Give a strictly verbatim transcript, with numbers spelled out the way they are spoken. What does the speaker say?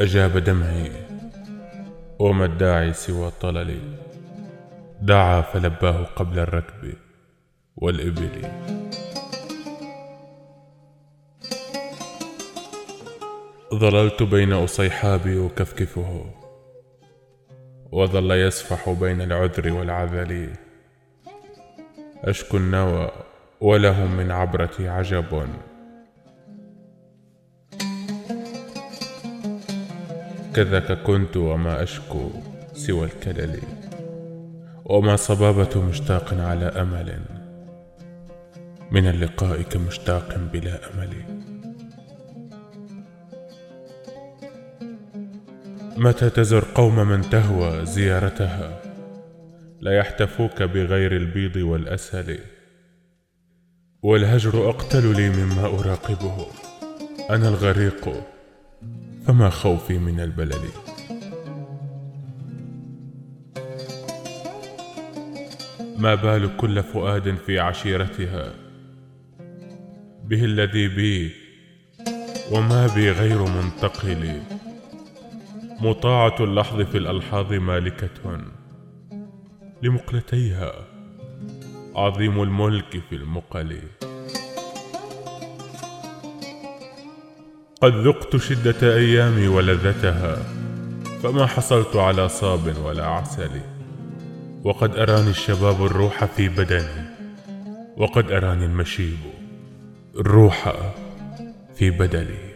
أجاب دمعي، وما الداعي سوى طللي. دعا فلباه قبل الركب والإبل. ظللت بين أصيحابي أكفكفه، وظل يسفح بين العذر والعذل. أشكو النوى ولهم من عبرتي عجب. كذاك كنت وما أشكو سوى الكلل، وما صبابة مشتاق على أمل من اللقاء كمشتاق بلا أمل. متى تزر قوم من تهوى زيارتها، لا يحتفوك بغير البيض والأسل. والهجر أقتل لي مما أراقبه، أنا الغريق فما خوفي من البلل. ما بال كل فؤاد في عشيرتها، به الذي بي وما بي غير منتقل. مطاعة اللحظ في الألحاظ مالكة لمقلتيها، عظيم الملك في المقل. قد ذقت شدة أيامي ولذتها، فما حصلت على صاب ولا عسل. وقد أراني الشباب الروح في بدني، وقد أراني المشيب الروح في بدلي.